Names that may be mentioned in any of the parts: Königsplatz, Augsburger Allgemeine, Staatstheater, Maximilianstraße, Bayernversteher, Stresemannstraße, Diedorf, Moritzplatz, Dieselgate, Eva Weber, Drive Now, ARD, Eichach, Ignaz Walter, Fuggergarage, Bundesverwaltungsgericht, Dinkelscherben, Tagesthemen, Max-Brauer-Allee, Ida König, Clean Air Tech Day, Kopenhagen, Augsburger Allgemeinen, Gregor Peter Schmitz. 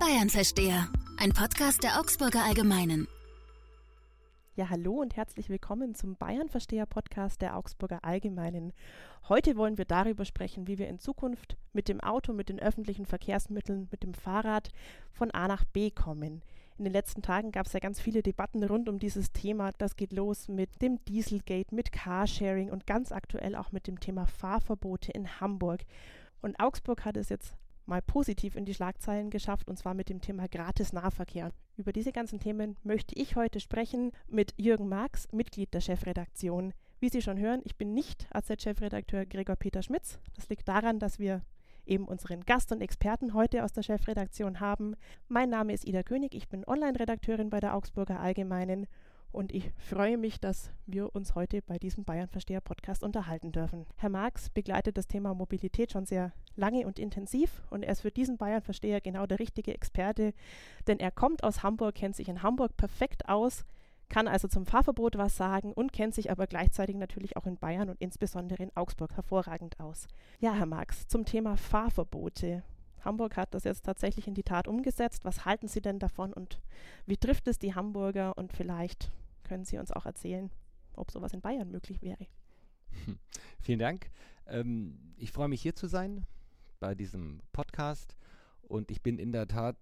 Bayernversteher, ein Podcast der Augsburger Allgemeinen. Ja, hallo und herzlich willkommen zum Bayernversteher-Podcast der Augsburger Allgemeinen. Heute wollen wir darüber sprechen, wie wir in Zukunft mit dem Auto, mit den öffentlichen Verkehrsmitteln, mit dem Fahrrad von A nach B kommen. In den letzten Tagen gab es ja ganz viele Debatten rund um dieses Thema. Das geht los mit dem Dieselgate, mit Carsharing und ganz aktuell auch mit dem Thema Fahrverbote in Hamburg. Und Augsburg hat es jetzt mal positiv in die Schlagzeilen geschafft, und zwar mit dem Thema Gratis-Nahverkehr. Über diese ganzen Themen möchte ich heute sprechen mit Jürgen Marx, Mitglied der Chefredaktion. Wie Sie schon hören, ich bin nicht AZ-Chefredakteur Gregor Peter Schmitz. Das liegt daran, dass wir eben unseren Gast und Experten heute aus der Chefredaktion haben. Mein Name ist Ida König, ich bin Online-Redakteurin bei der Augsburger Allgemeinen und ich freue mich, dass wir uns heute bei diesem Bayernversteher-Podcast unterhalten dürfen. Herr Marx begleitet das Thema Mobilität schon sehr lange und intensiv und er ist für diesen Bayernversteher genau der richtige Experte, denn er kommt aus Hamburg, kennt sich in Hamburg perfekt aus, kann also zum Fahrverbot was sagen und kennt sich aber gleichzeitig natürlich auch in Bayern und insbesondere in Augsburg hervorragend aus. Ja, Herr Marx, zum Thema Fahrverbote. Hamburg hat das jetzt tatsächlich in die Tat umgesetzt. Was halten Sie denn davon und wie trifft es die Hamburger? Und vielleicht können Sie uns auch erzählen, ob sowas in Bayern möglich wäre. Vielen Dank. Ich freue mich, hier zu sein bei diesem Podcast. Und ich bin in der Tat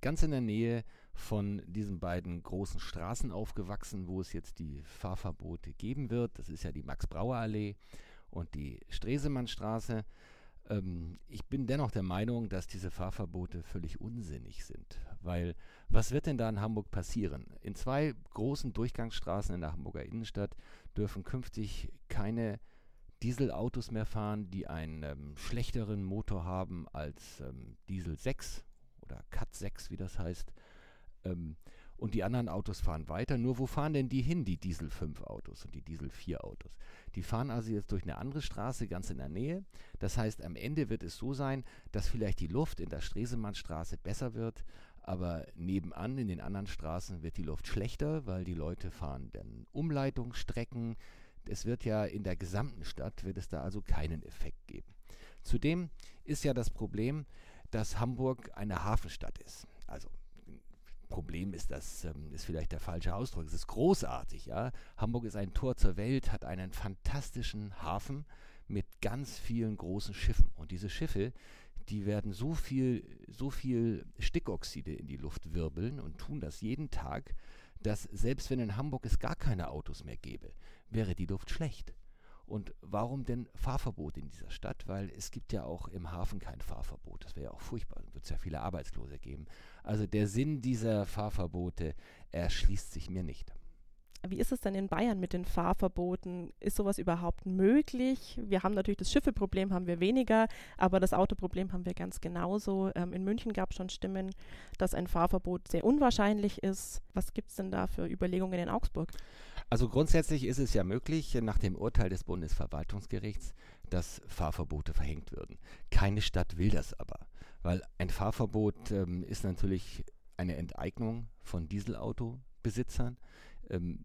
ganz in der Nähe von diesen beiden großen Straßen aufgewachsen, wo es jetzt die Fahrverbote geben wird. Das ist ja die Max-Brauer-Allee und die Stresemannstraße. Ich bin dennoch der Meinung, dass diese Fahrverbote völlig unsinnig sind, weil was wird denn da in Hamburg passieren? In zwei großen Durchgangsstraßen in der Hamburger Innenstadt dürfen künftig keine Dieselautos mehr fahren, die einen schlechteren Motor haben als Diesel 6 oder Cat 6, wie das heißt. Und die anderen Autos fahren weiter. Nur wo fahren denn die hin, die Diesel 5 Autos und die Diesel 4 Autos? Die fahren also jetzt durch eine andere Straße ganz in der Nähe. Das heißt, am Ende wird es so sein, dass vielleicht die Luft in der Stresemannstraße besser wird, aber nebenan in den anderen Straßen wird die Luft schlechter, weil die Leute fahren dann Umleitungsstrecken. Es wird ja in der gesamten Stadt, wird es da also keinen Effekt geben. Zudem ist ja das Problem, dass Hamburg eine Hafenstadt ist. Also Problem ist, das ist vielleicht der falsche Ausdruck, es ist großartig, ja. Hamburg ist ein Tor zur Welt, hat einen fantastischen Hafen mit ganz vielen großen Schiffen. Und diese Schiffe, die werden so viel Stickoxide in die Luft wirbeln und tun das jeden Tag, dass selbst wenn in Hamburg es gar keine Autos mehr gäbe, wäre die Luft schlecht. Und warum denn Fahrverbot in dieser Stadt? Weil es gibt ja auch im Hafen kein Fahrverbot. Das wäre ja auch furchtbar. Dann wird es ja viele Arbeitslose geben. Also der Sinn dieser Fahrverbote erschließt sich mir nicht. Wie ist es denn in Bayern mit den Fahrverboten? Ist sowas überhaupt möglich? Wir haben natürlich das Schiffeproblem, haben wir weniger, aber das Autoproblem haben wir ganz genauso. In München gab es schon Stimmen, dass ein Fahrverbot sehr unwahrscheinlich ist. Was gibt es denn da für Überlegungen in Augsburg? Also grundsätzlich ist es ja möglich, nach dem Urteil des Bundesverwaltungsgerichts, dass Fahrverbote verhängt würden. Keine Stadt will das aber, weil ein Fahrverbot ist natürlich eine Enteignung von Dieselautobesitzern.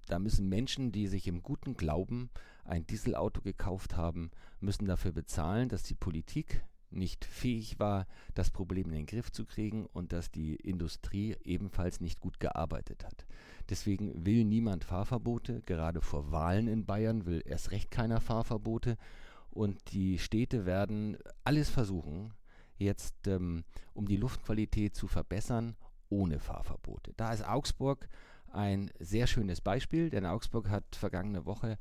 Da müssen Menschen, die sich im guten Glauben ein Dieselauto gekauft haben, müssen dafür bezahlen, dass die Politik nicht fähig war, das Problem in den Griff zu kriegen und dass die Industrie ebenfalls nicht gut gearbeitet hat. Deswegen will niemand Fahrverbote, gerade vor Wahlen in Bayern will erst recht keiner Fahrverbote und die Städte werden alles versuchen, jetzt um die Luftqualität zu verbessern, ohne Fahrverbote. Da ist Augsburg ein sehr schönes Beispiel, denn Augsburg hat vergangene Woche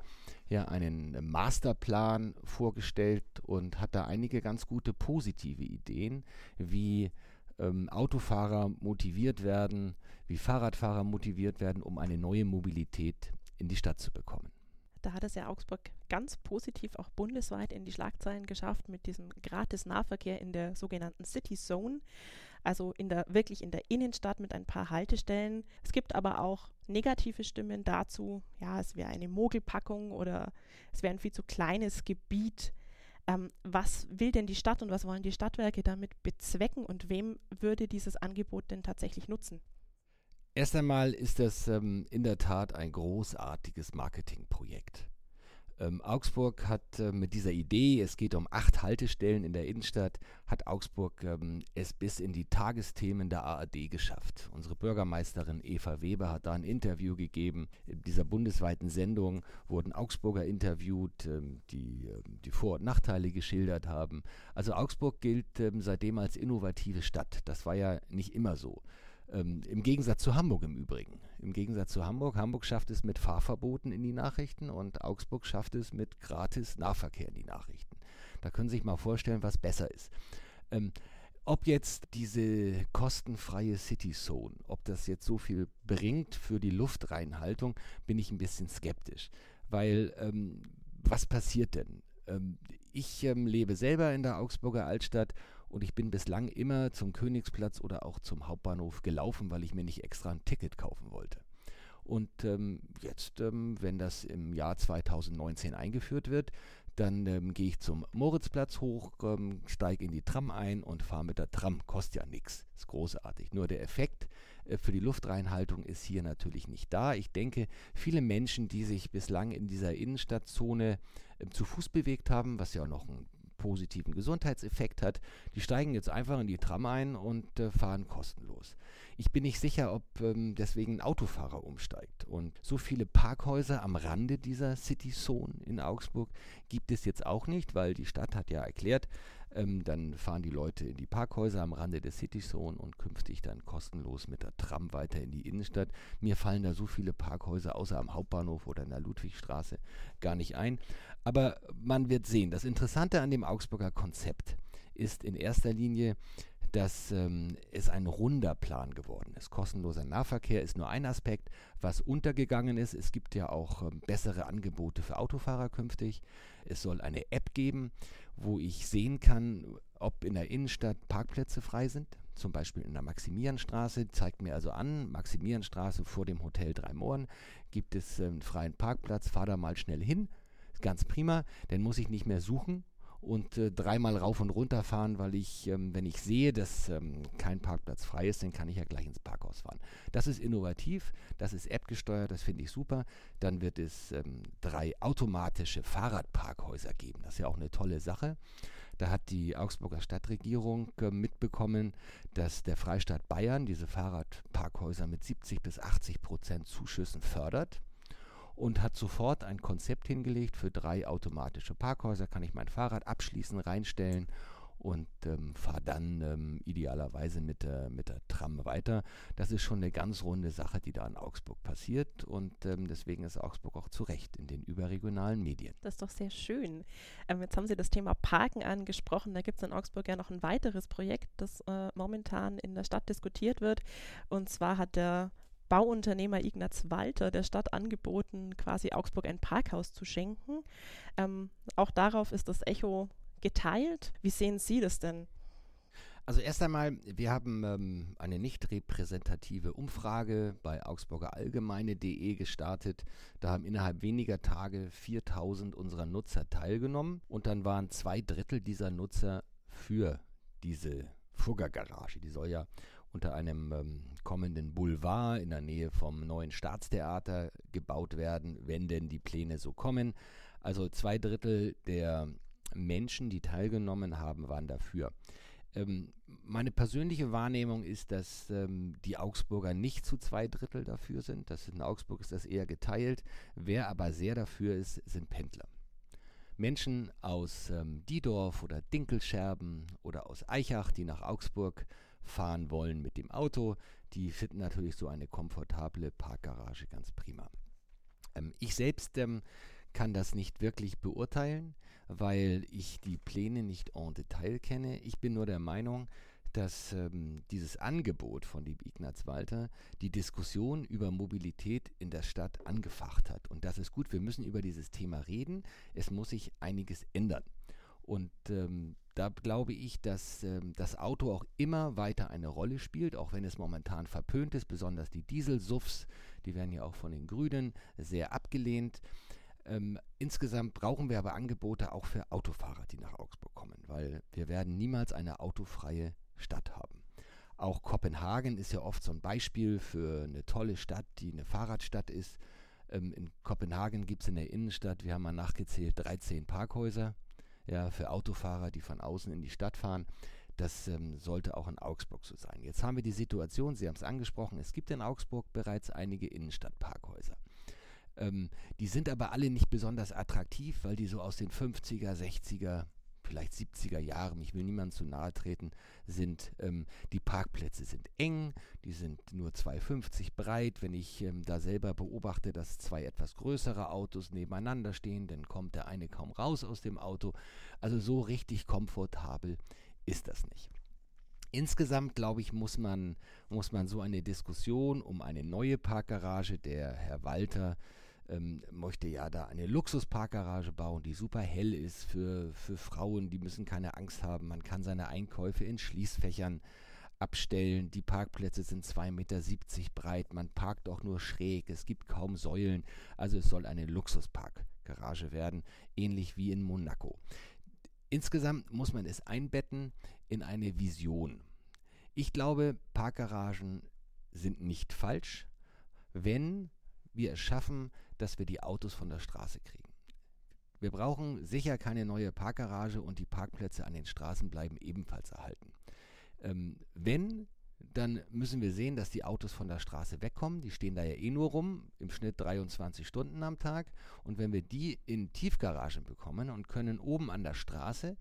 ja einen Masterplan vorgestellt und hat da einige ganz gute positive Ideen, wie Autofahrer motiviert werden, wie Fahrradfahrer motiviert werden, um eine neue Mobilität in die Stadt zu bekommen. Da hat es ja Augsburg ganz positiv auch bundesweit in die Schlagzeilen geschafft mit diesem Gratis-Nahverkehr in der sogenannten City Zone, also wirklich in der Innenstadt mit ein paar Haltestellen. Es gibt aber auch negative Stimmen dazu, ja, es wäre eine Mogelpackung oder es wäre ein viel zu kleines Gebiet. Was will denn die Stadt und was wollen die Stadtwerke damit bezwecken und wem würde dieses Angebot denn tatsächlich nutzen? Erst einmal ist das in der Tat ein großartiges Marketingprojekt. Augsburg hat mit dieser Idee, es geht um 8 Haltestellen in der Innenstadt, hat Augsburg es bis in die Tagesthemen der ARD geschafft. Unsere Bürgermeisterin Eva Weber hat da ein Interview gegeben. In dieser bundesweiten Sendung wurden Augsburger interviewt, die Vor- und Nachteile geschildert haben. Also Augsburg gilt seitdem als innovative Stadt. Das war ja nicht immer so. Im Gegensatz zu Hamburg im Übrigen. Im Gegensatz zu Hamburg. Hamburg schafft es mit Fahrverboten in die Nachrichten und Augsburg schafft es mit gratis Nahverkehr in die Nachrichten. Da können Sie sich mal vorstellen, was besser ist. Ob jetzt diese kostenfreie City Zone, ob das jetzt so viel bringt für die Luftreinhaltung, bin ich ein bisschen skeptisch. Weil, was passiert denn? Ich lebe selber in der Augsburger Altstadt und ich bin bislang immer zum Königsplatz oder auch zum Hauptbahnhof gelaufen, weil ich mir nicht extra ein Ticket kaufen wollte. Und jetzt, wenn das im Jahr 2019 eingeführt wird, dann gehe ich zum Moritzplatz hoch, steige in die Tram ein und fahre mit der Tram. Kostet ja nichts, ist großartig. Nur der Effekt für die Luftreinhaltung ist hier natürlich nicht da. Ich denke, viele Menschen, die sich bislang in dieser Innenstadtzone zu Fuß bewegt haben, was ja auch noch ein positiven Gesundheitseffekt hat, die steigen jetzt einfach in die Tram ein und fahren kostenlos. Ich bin nicht sicher, ob deswegen ein Autofahrer umsteigt. Und so viele Parkhäuser am Rande dieser City Zone in Augsburg gibt es jetzt auch nicht, weil die Stadt hat ja erklärt, dann fahren die Leute in die Parkhäuser am Rande der City Zone und künftig dann kostenlos mit der Tram weiter in die Innenstadt. Mir fallen da so viele Parkhäuser außer am Hauptbahnhof oder in der Ludwigstraße gar nicht ein. Aber man wird sehen. Das Interessante an dem Augsburger Konzept ist in erster Linie, dass es ein runder Plan geworden ist. Kostenloser Nahverkehr ist nur ein Aspekt, was untergegangen ist. Es gibt ja auch bessere Angebote für Autofahrer künftig. Es soll eine App geben, wo ich sehen kann, ob in der Innenstadt Parkplätze frei sind. Zum Beispiel in der Maximilianstraße, zeigt mir also an, Maximilianstraße vor dem Hotel 3 Mohren gibt es einen freien Parkplatz, fahr da mal schnell hin. Ist ganz prima, dann muss ich nicht mehr suchen und dreimal rauf und runter fahren, weil ich, wenn ich sehe, dass kein Parkplatz frei ist, dann kann ich ja gleich ins Parkhaus fahren. Das ist innovativ, das ist App-gesteuert, das finde ich super. Dann wird es 3 automatische Fahrradparkhäuser geben. Das ist ja auch eine tolle Sache. Da hat die Augsburger Stadtregierung mitbekommen, dass der Freistaat Bayern diese Fahrradparkhäuser mit 70-80% Zuschüssen fördert. Und hat sofort ein Konzept hingelegt für 3 automatische Parkhäuser. Kann ich mein Fahrrad abschließen, reinstellen und fahre dann idealerweise mit der Tram weiter. Das ist schon eine ganz runde Sache, die da in Augsburg passiert. Und deswegen ist Augsburg auch zu Recht in den überregionalen Medien. Das ist doch sehr schön. Jetzt haben Sie das Thema Parken angesprochen. Da gibt es in Augsburg ja noch ein weiteres Projekt, das momentan in der Stadt diskutiert wird. Und zwar hat der Bauunternehmer Ignaz Walter der Stadt angeboten, quasi Augsburg ein Parkhaus zu schenken. Auch darauf ist das Echo geteilt. Wie sehen Sie das denn? Also erst einmal, wir haben eine nicht repräsentative Umfrage bei augsburgerallgemeine.de gestartet. Da haben innerhalb weniger Tage 4000 unserer Nutzer teilgenommen und dann waren 2/3 dieser Nutzer für diese Fuggergarage. Die soll ja unter einem kommenden Boulevard in der Nähe vom neuen Staatstheater gebaut werden, wenn denn die Pläne so kommen. Also 2/3 der Menschen, die teilgenommen haben, waren dafür. Meine persönliche Wahrnehmung ist, dass die Augsburger nicht zu 2/3 dafür sind. In Augsburg ist das eher geteilt. Wer aber sehr dafür ist, sind Pendler. Menschen aus Diedorf oder Dinkelscherben oder aus Eichach, die nach Augsburg fahren wollen mit dem Auto, die finden natürlich so eine komfortable Parkgarage ganz prima. Ich selbst kann das nicht wirklich beurteilen, weil ich die Pläne nicht en Detail kenne. Ich bin nur der Meinung, dass dieses Angebot von dem Ignaz Walter die Diskussion über Mobilität in der Stadt angefacht hat. Und das ist gut, wir müssen über dieses Thema reden. Es muss sich einiges ändern. Und da glaube ich, dass das Auto auch immer weiter eine Rolle spielt, auch wenn es momentan verpönt ist, besonders die Diesel-Suffs, die werden ja auch von den Grünen sehr abgelehnt. Insgesamt brauchen wir aber Angebote auch für Autofahrer, die nach Augsburg kommen, weil wir werden niemals eine autofreie Stadt haben. Auch Kopenhagen ist ja oft so ein Beispiel für eine tolle Stadt, die eine Fahrradstadt ist. In Kopenhagen gibt es in der Innenstadt, wir haben mal nachgezählt, 13 Parkhäuser, ja, für Autofahrer, die von außen in die Stadt fahren. Das sollte auch in Augsburg so sein. Jetzt haben wir die Situation, Sie haben es angesprochen, es gibt in Augsburg bereits einige Innenstadtparkhäuser. Die sind aber alle nicht besonders attraktiv, weil die so aus den 50er, 60er, vielleicht 70er Jahren, ich will niemandem zu nahe treten, sind. Die Parkplätze sind eng, die sind nur 2,50 breit. Wenn ich da selber beobachte, dass zwei etwas größere Autos nebeneinander stehen, dann kommt der eine kaum raus aus dem Auto. Also so richtig komfortabel ist das nicht. Insgesamt, glaube ich, muss man so eine Diskussion um eine neue Parkgarage, der Herr Walter möchte ja da eine Luxusparkgarage bauen, die super hell ist für Frauen, die müssen keine Angst haben, man kann seine Einkäufe in Schließfächern abstellen, die Parkplätze sind 2,70 Meter breit, man parkt auch nur schräg, es gibt kaum Säulen, also es soll eine Luxusparkgarage werden, ähnlich wie in Monaco. Insgesamt muss man es einbetten in eine Vision. Ich glaube, Parkgaragen sind nicht falsch, wenn wir es schaffen, dass wir die Autos von der Straße kriegen. Wir brauchen sicher keine neue Parkgarage und die Parkplätze an den Straßen bleiben ebenfalls erhalten. Wenn, dann müssen wir sehen, dass die Autos von der Straße wegkommen. Die stehen da ja eh nur rum, im Schnitt 23 Stunden am Tag. Und wenn wir die in Tiefgaragen bekommen und können oben an der Straße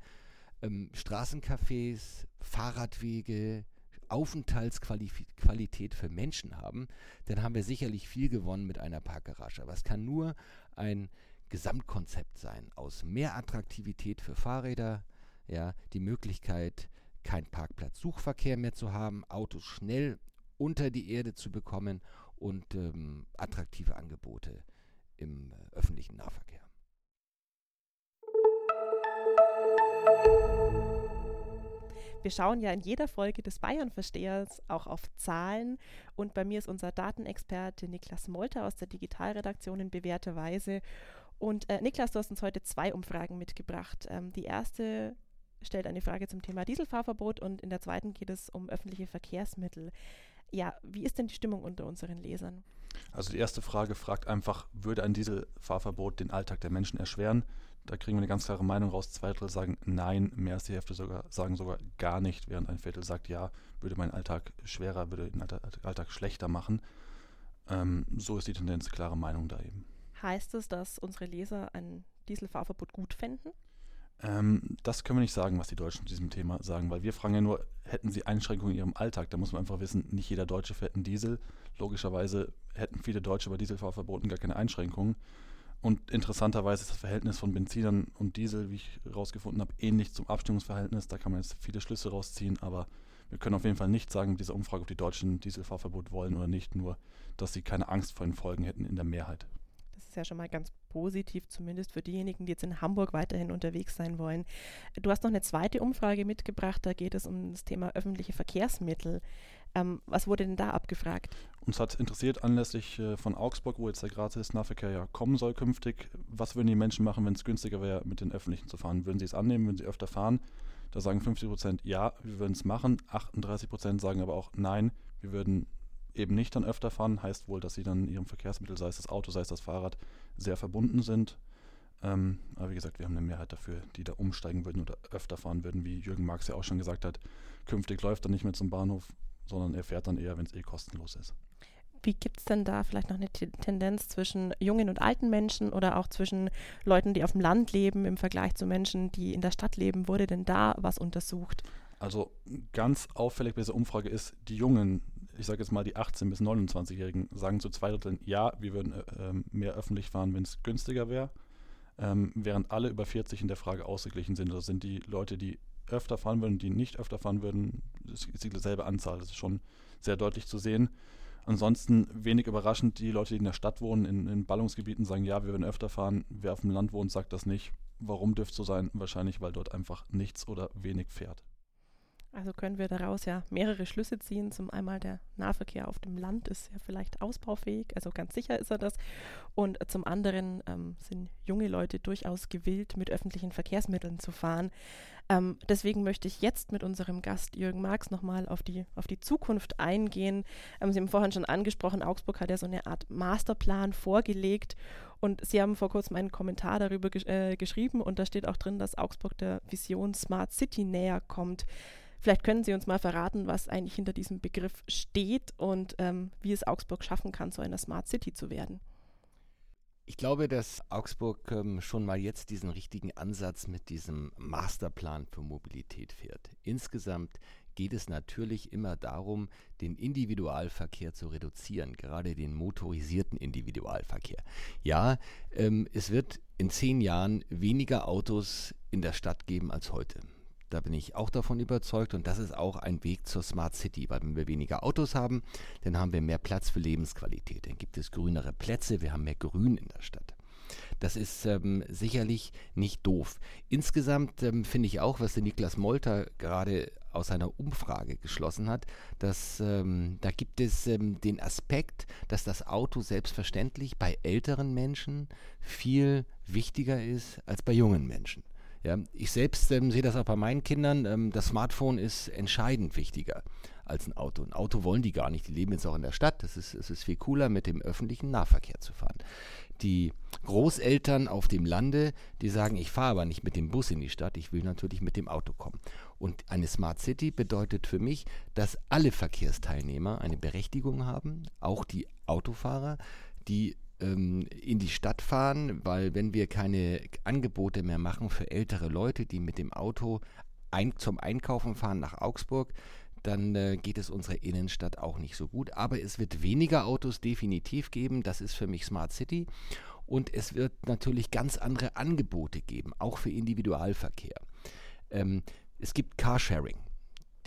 Straßencafés, Fahrradwege, Aufenthaltsqualität für Menschen haben, dann haben wir sicherlich viel gewonnen mit einer Parkgarage. Aber es kann nur ein Gesamtkonzept sein aus mehr Attraktivität für Fahrräder, ja, die Möglichkeit, kein Parkplatzsuchverkehr mehr zu haben, Autos schnell unter die Erde zu bekommen und attraktive Angebote im öffentlichen Nahverkehr. Wir schauen ja in jeder Folge des Bayernverstehers auch auf Zahlen und bei mir ist unser Datenexperte Niklas Molter aus der Digitalredaktion in bewährter Weise. Und Niklas, du hast uns heute zwei Umfragen mitgebracht. Die erste stellt eine Frage zum Thema Dieselfahrverbot und in der zweiten geht es um öffentliche Verkehrsmittel. Ja, wie ist denn die Stimmung unter unseren Lesern? Also die erste Frage fragt einfach, würde ein Dieselfahrverbot den Alltag der Menschen erschweren? Da kriegen wir eine ganz klare Meinung raus. Zwei Drittel sagen nein, mehr als die Hälfte sagen sogar gar nicht, während ein Viertel sagt, ja, würde meinen Alltag schwerer, würde den Alltag schlechter machen. So ist die Tendenz, klare Meinung da eben. Heißt es, dass unsere Leser ein Dieselfahrverbot gut fänden? Das können wir nicht sagen, was die Deutschen zu diesem Thema sagen, weil wir fragen ja nur, hätten sie Einschränkungen in ihrem Alltag? Da muss man einfach wissen, nicht jeder Deutsche fährt einen Diesel. Logischerweise hätten viele Deutsche bei Dieselfahrverboten gar keine Einschränkungen. Und interessanterweise ist das Verhältnis von Benzinern und Diesel, wie ich herausgefunden habe, ähnlich zum Abstimmungsverhältnis. Da kann man jetzt viele Schlüsse rausziehen, aber wir können auf jeden Fall nicht sagen mit dieser Umfrage, ob die Deutschen Dieselfahrverbot wollen oder nicht, nur dass sie keine Angst vor den Folgen hätten in der Mehrheit. Das ist ja schon mal ganz positiv, zumindest für diejenigen, die jetzt in Hamburg weiterhin unterwegs sein wollen. Du hast noch eine zweite Umfrage mitgebracht, da geht es um das Thema öffentliche Verkehrsmittel. Was wurde denn da abgefragt? Uns hat interessiert, anlässlich von Augsburg, wo jetzt der gratis Nahverkehr ja kommen soll künftig, was würden die Menschen machen, wenn es günstiger wäre, mit den Öffentlichen zu fahren? Würden sie es annehmen, würden sie öfter fahren? Da sagen 50% ja, wir würden es machen, 38% sagen aber auch nein, wir würden eben nicht dann öfter fahren, heißt wohl, dass sie dann in ihrem Verkehrsmittel, sei es das Auto, sei es das Fahrrad, sehr verbunden sind. Aber wie gesagt, wir haben eine Mehrheit dafür, die da umsteigen würden oder öfter fahren würden, wie Jürgen Marx ja auch schon gesagt hat, künftig läuft er nicht mehr zum Bahnhof, sondern er fährt dann eher, wenn es eh kostenlos ist. Wie gibt es denn da vielleicht noch eine Tendenz zwischen jungen und alten Menschen oder auch zwischen Leuten, die auf dem Land leben, im Vergleich zu Menschen, die in der Stadt leben? Wurde denn da was untersucht? Also ganz auffällig bei dieser Umfrage ist, die Jungen, ich sage jetzt mal die 18- bis 29-Jährigen, sagen zu 2 Dritteln, ja, wir würden mehr öffentlich fahren, wenn es günstiger wäre, während alle über 40 in der Frage ausgeglichen sind. Das sind die Leute, die öfter fahren würden, die nicht öfter fahren würden, das ist dieselbe Anzahl, das ist schon sehr deutlich zu sehen. Ansonsten wenig überraschend, die Leute, die in der Stadt wohnen, in Ballungsgebieten sagen, ja, wir würden öfter fahren, wer auf dem Land wohnt, sagt das nicht. Warum dürfte es so sein? Wahrscheinlich, weil dort einfach nichts oder wenig fährt. Also können wir daraus ja mehrere Schlüsse ziehen. Zum einen der Nahverkehr auf dem Land ist ja vielleicht ausbaufähig, also ganz sicher ist er das. Und zum anderen sind junge Leute durchaus gewillt, mit öffentlichen Verkehrsmitteln zu fahren. Deswegen möchte ich jetzt mit unserem Gast Jürgen Marx nochmal auf die Zukunft eingehen. Sie haben vorhin schon angesprochen, Augsburg hat ja so eine Art Masterplan vorgelegt. Und Sie haben vor kurzem einen Kommentar darüber geschrieben und da steht auch drin, dass Augsburg der Vision Smart City näher kommt. Vielleicht können Sie uns mal verraten, was eigentlich hinter diesem Begriff steht und wie es Augsburg schaffen kann, so eine Smart City zu werden. Ich glaube, dass Augsburg schon mal jetzt diesen richtigen Ansatz mit diesem Masterplan für Mobilität fährt. Insgesamt geht es natürlich immer darum, den Individualverkehr zu reduzieren, gerade den motorisierten Individualverkehr. Ja, es wird in 10 Jahren weniger Autos in der Stadt geben als heute. Da bin ich auch davon überzeugt und das ist auch ein Weg zur Smart City, weil wenn wir weniger Autos haben, dann haben wir mehr Platz für Lebensqualität, dann gibt es grünere Plätze, wir haben mehr Grün in der Stadt. Das ist sicherlich nicht doof. Insgesamt finde ich auch, was der Niklas Molter gerade aus seiner Umfrage geschlossen hat, dass da gibt es den Aspekt, dass das Auto selbstverständlich bei älteren Menschen viel wichtiger ist als bei jungen Menschen. Ja, ich selbst sehe das auch bei meinen Kindern, das Smartphone ist entscheidend wichtiger als ein Auto. Ein Auto wollen die gar nicht, die leben jetzt auch in der Stadt, es ist viel cooler mit dem öffentlichen Nahverkehr zu fahren. Die Großeltern auf dem Lande, die sagen, ich fahre aber nicht mit dem Bus in die Stadt, ich will natürlich mit dem Auto kommen. Und eine Smart City bedeutet für mich, dass alle Verkehrsteilnehmer eine Berechtigung haben, auch die Autofahrer, die in die Stadt fahren, weil wenn wir keine Angebote mehr machen für ältere Leute, die mit dem Auto zum Einkaufen fahren nach Augsburg, dann geht es unserer Innenstadt auch nicht so gut. Aber es wird weniger Autos definitiv geben, das ist für mich Smart City. Und es wird natürlich ganz andere Angebote geben, auch für Individualverkehr. Es gibt Carsharing.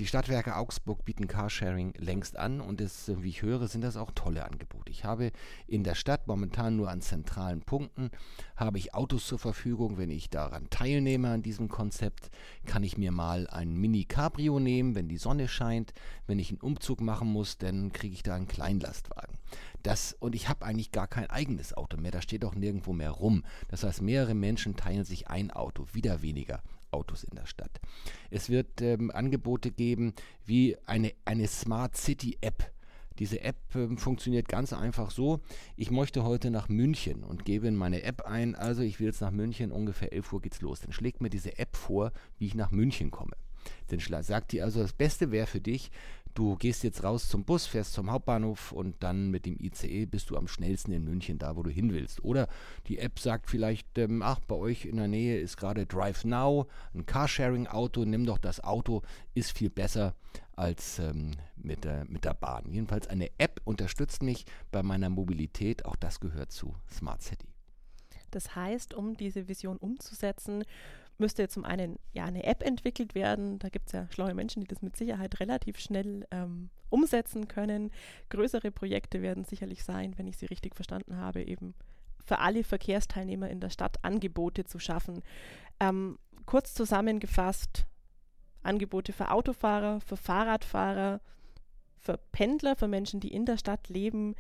Die Stadtwerke Augsburg bieten Carsharing längst an und es, wie ich höre, sind das auch tolle Angebote. Ich habe in der Stadt momentan nur an zentralen Punkten, habe ich Autos zur Verfügung. Wenn ich daran teilnehme, an diesem Konzept, kann ich mir mal ein Mini-Cabrio nehmen, wenn die Sonne scheint. Wenn ich einen Umzug machen muss, dann kriege ich da einen Kleinlastwagen. Und ich habe eigentlich gar kein eigenes Auto mehr, da steht auch nirgendwo mehr rum. Das heißt, mehrere Menschen teilen sich ein Auto, wieder weniger Autos in der Stadt. Es wird Angebote geben wie eine Smart City App. Diese App funktioniert ganz einfach so, ich möchte heute nach München und gebe in meine App ein, also ich will jetzt nach München, ungefähr 11 Uhr geht's los. Dann schlägt mir diese App vor, wie ich nach München komme. Dann sagt die also, das Beste wäre für dich, du gehst jetzt raus zum Bus, fährst zum Hauptbahnhof und dann mit dem ICE bist du am schnellsten in München da, wo du hin willst. Oder die App sagt vielleicht, bei euch in der Nähe ist gerade Drive Now, ein Carsharing-Auto, nimm doch das Auto, ist viel besser als mit der Bahn. Jedenfalls eine App unterstützt mich bei meiner Mobilität, auch das gehört zu Smart City. Das heißt, um diese Vision umzusetzen, müsste zum einen ja eine App entwickelt werden, da gibt es ja schlaue Menschen, die das mit Sicherheit relativ schnell umsetzen können. Größere Projekte werden sicherlich sein, wenn ich sie richtig verstanden habe, eben für alle Verkehrsteilnehmer in der Stadt Angebote zu schaffen. Kurz zusammengefasst, Angebote für Autofahrer, für Fahrradfahrer, für Pendler, für Menschen, die in der Stadt leben.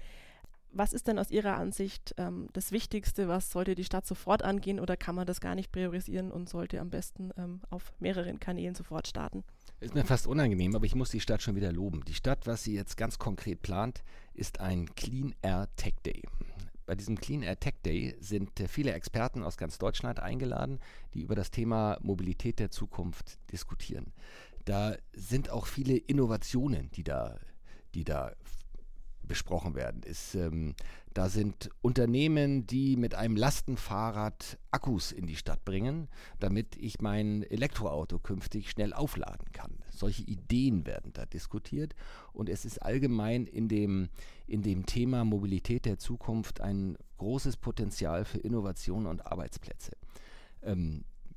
Was ist denn aus Ihrer Ansicht das Wichtigste, was sollte die Stadt sofort angehen oder kann man das gar nicht priorisieren und sollte am besten auf mehreren Kanälen sofort starten? Ist mir fast unangenehm, aber ich muss die Stadt schon wieder loben. Die Stadt, was sie jetzt ganz konkret plant, ist ein Clean Air Tech Day. Bei diesem Clean Air Tech Day sind viele Experten aus ganz Deutschland eingeladen, die über das Thema Mobilität der Zukunft diskutieren. Da sind auch viele Innovationen, die da besprochen werden. Da sind Unternehmen, die mit einem Lastenfahrrad Akkus in die Stadt bringen, damit ich mein Elektroauto künftig schnell aufladen kann. Solche Ideen werden da diskutiert und es ist allgemein in dem Thema Mobilität der Zukunft ein großes Potenzial für Innovationen und Arbeitsplätze.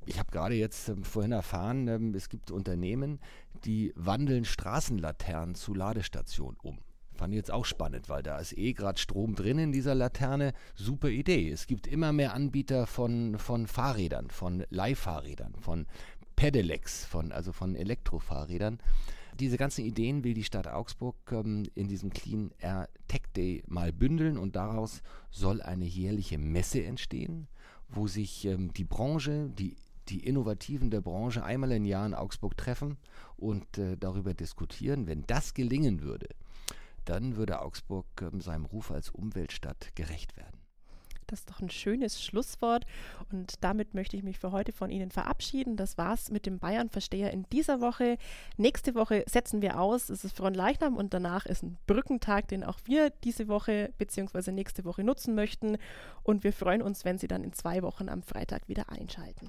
Ich habe gerade jetzt vorhin erfahren, es gibt Unternehmen, die wandeln Straßenlaternen zu Ladestationen um. Fand ich jetzt auch spannend, weil da ist gerade Strom drin in dieser Laterne. Super Idee. Es gibt immer mehr Anbieter von Fahrrädern, von Leihfahrrädern, von Pedelecs, also von Elektrofahrrädern. Diese ganzen Ideen will die Stadt Augsburg in diesem Clean Air Tech Day mal bündeln und daraus soll eine jährliche Messe entstehen, wo sich die Branche, die Innovativen der Branche einmal im Jahr in Augsburg treffen und darüber diskutieren. Wenn das gelingen würde, dann würde Augsburg seinem Ruf als Umweltstadt gerecht werden. Das ist doch ein schönes Schlusswort und damit möchte ich mich für heute von Ihnen verabschieden. Das war's mit dem Bayernversteher in dieser Woche. Nächste Woche setzen wir aus. Es ist Fronleichnam und danach ist ein Brückentag, den auch wir diese Woche bzw. nächste Woche nutzen möchten. Und wir freuen uns, wenn Sie dann in 2 Wochen am Freitag wieder einschalten.